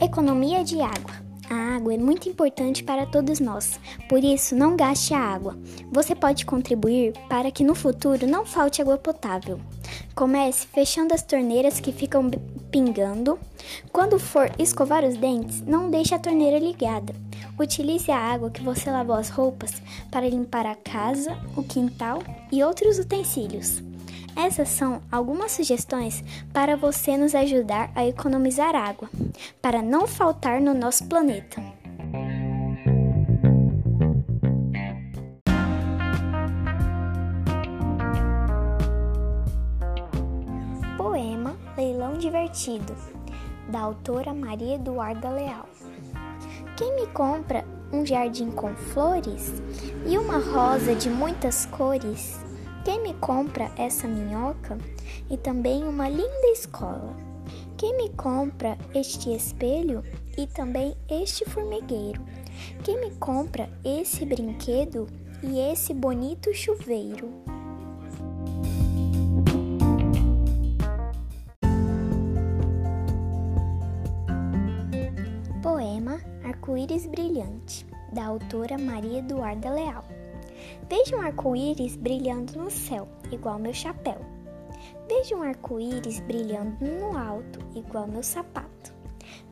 Economia de água. A água é muito importante para todos nós, por isso não gaste a água. Você pode contribuir para que no futuro não falte água potável. Comece fechando as torneiras que ficam pingando. Quando for escovar os dentes, não deixe a torneira ligada. Utilize a água que você lavou as roupas para limpar a casa, o quintal e outros utensílios. Essas são algumas sugestões para você nos ajudar a economizar água, para não faltar no nosso planeta. Poema Leilão Divertido, da autora Maria Eduarda Leal. Quem me compra um jardim com flores e uma rosa de muitas cores? Quem me compra essa minhoca e também uma linda escola? Quem me compra este espelho e também este formigueiro? Quem me compra esse brinquedo e esse bonito chuveiro? Poema Arco-íris Brilhante, da autora Maria Eduarda Leal. Vejo um arco-íris brilhando no céu, igual meu chapéu. Vejo um arco-íris brilhando no alto, igual meu sapato.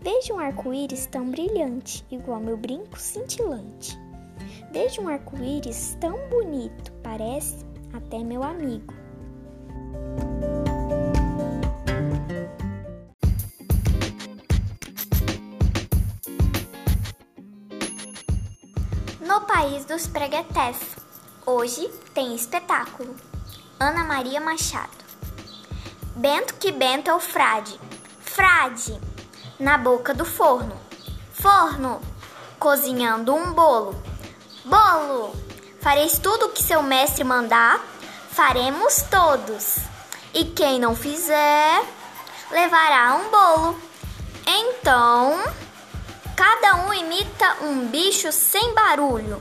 Vejo um arco-íris tão brilhante, igual meu brinco cintilante. Vejo um arco-íris tão bonito, parece até meu amigo. No País dos Preguetés, hoje tem espetáculo. Ana Maria Machado. Bento que bento é o frade, frade, na boca do forno, forno, cozinhando um bolo, bolo. Fareis tudo o que seu mestre mandar, faremos todos. E quem não fizer, levará um bolo. Então, cada um imita um bicho sem barulho.